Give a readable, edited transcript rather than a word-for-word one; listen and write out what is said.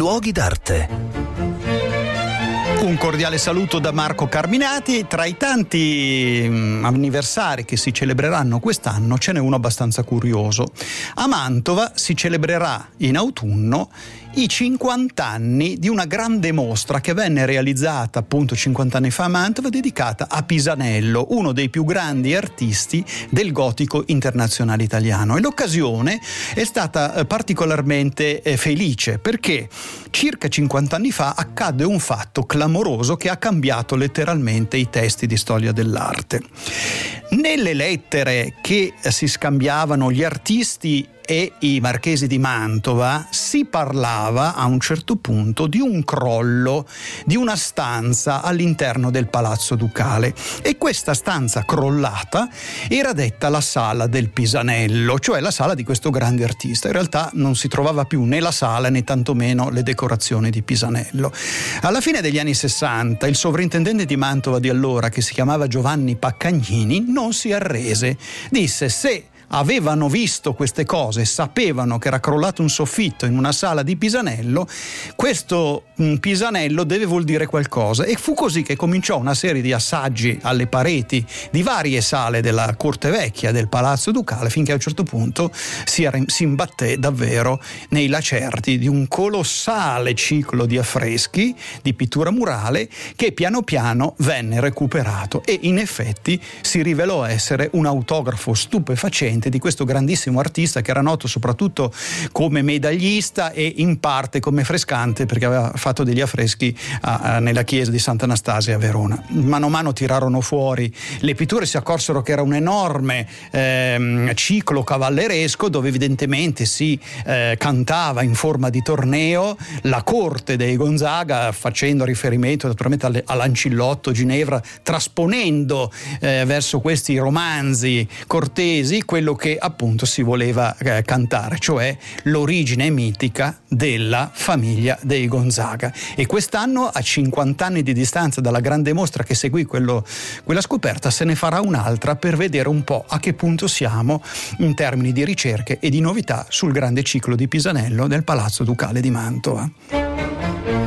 Luoghi d'arte. Un cordiale saluto da Marco Carminati. Tra i tanti anniversari che si celebreranno quest'anno ce n'è uno abbastanza curioso. A Mantova si celebrerà in autunno i 50 anni di una grande mostra che venne realizzata appunto 50 anni fa a Mantova, dedicata a Pisanello, uno dei più grandi artisti del gotico internazionale italiano. E l'occasione è stata particolarmente felice perché circa 50 anni fa accadde un fatto clamoroso che ha cambiato letteralmente i testi di storia dell'arte. Nelle lettere che si scambiavano gli artisti e i marchesi di Mantova si parlava a un certo punto di un crollo di una stanza all'interno del Palazzo Ducale, e questa stanza crollata era detta la sala del Pisanello, cioè la sala di questo grande artista. In realtà non si trovava più né la sala né tantomeno le decorazioni di Pisanello. Alla fine degli anni 60 il sovrintendente di Mantova di allora, che si chiamava Giovanni Paccagnini, non si arrese. Disse: se avevano visto queste cose, sapevano che era crollato un soffitto in una sala di Pisanello, questo Pisanello deve vuol dire qualcosa. E fu così che cominciò una serie di assaggi alle pareti di varie sale della Corte Vecchia, del Palazzo Ducale, finché a un certo punto si imbatté davvero nei lacerti di un colossale ciclo di affreschi, di pittura murale, che piano piano venne recuperato e in effetti si rivelò essere un autografo stupefacente di questo grandissimo artista, che era noto soprattutto come medaglista e in parte come frescante, perché aveva fatto degli affreschi nella chiesa di Sant'Anastasia a Verona. Mano a mano tirarono fuori le pitture, si accorsero che era un enorme ciclo cavalleresco dove evidentemente si cantava in forma di torneo la corte dei Gonzaga, facendo riferimento naturalmente a Lancillotto, Ginevra, trasponendo verso questi romanzi cortesi quello che appunto si voleva cantare, cioè l'origine mitica della famiglia dei Gonzaga. E quest'anno, a 50 anni di distanza dalla grande mostra che seguì quella scoperta, se ne farà un'altra per vedere un po' a che punto siamo in termini di ricerche e di novità sul grande ciclo di Pisanello nel Palazzo Ducale di Mantova.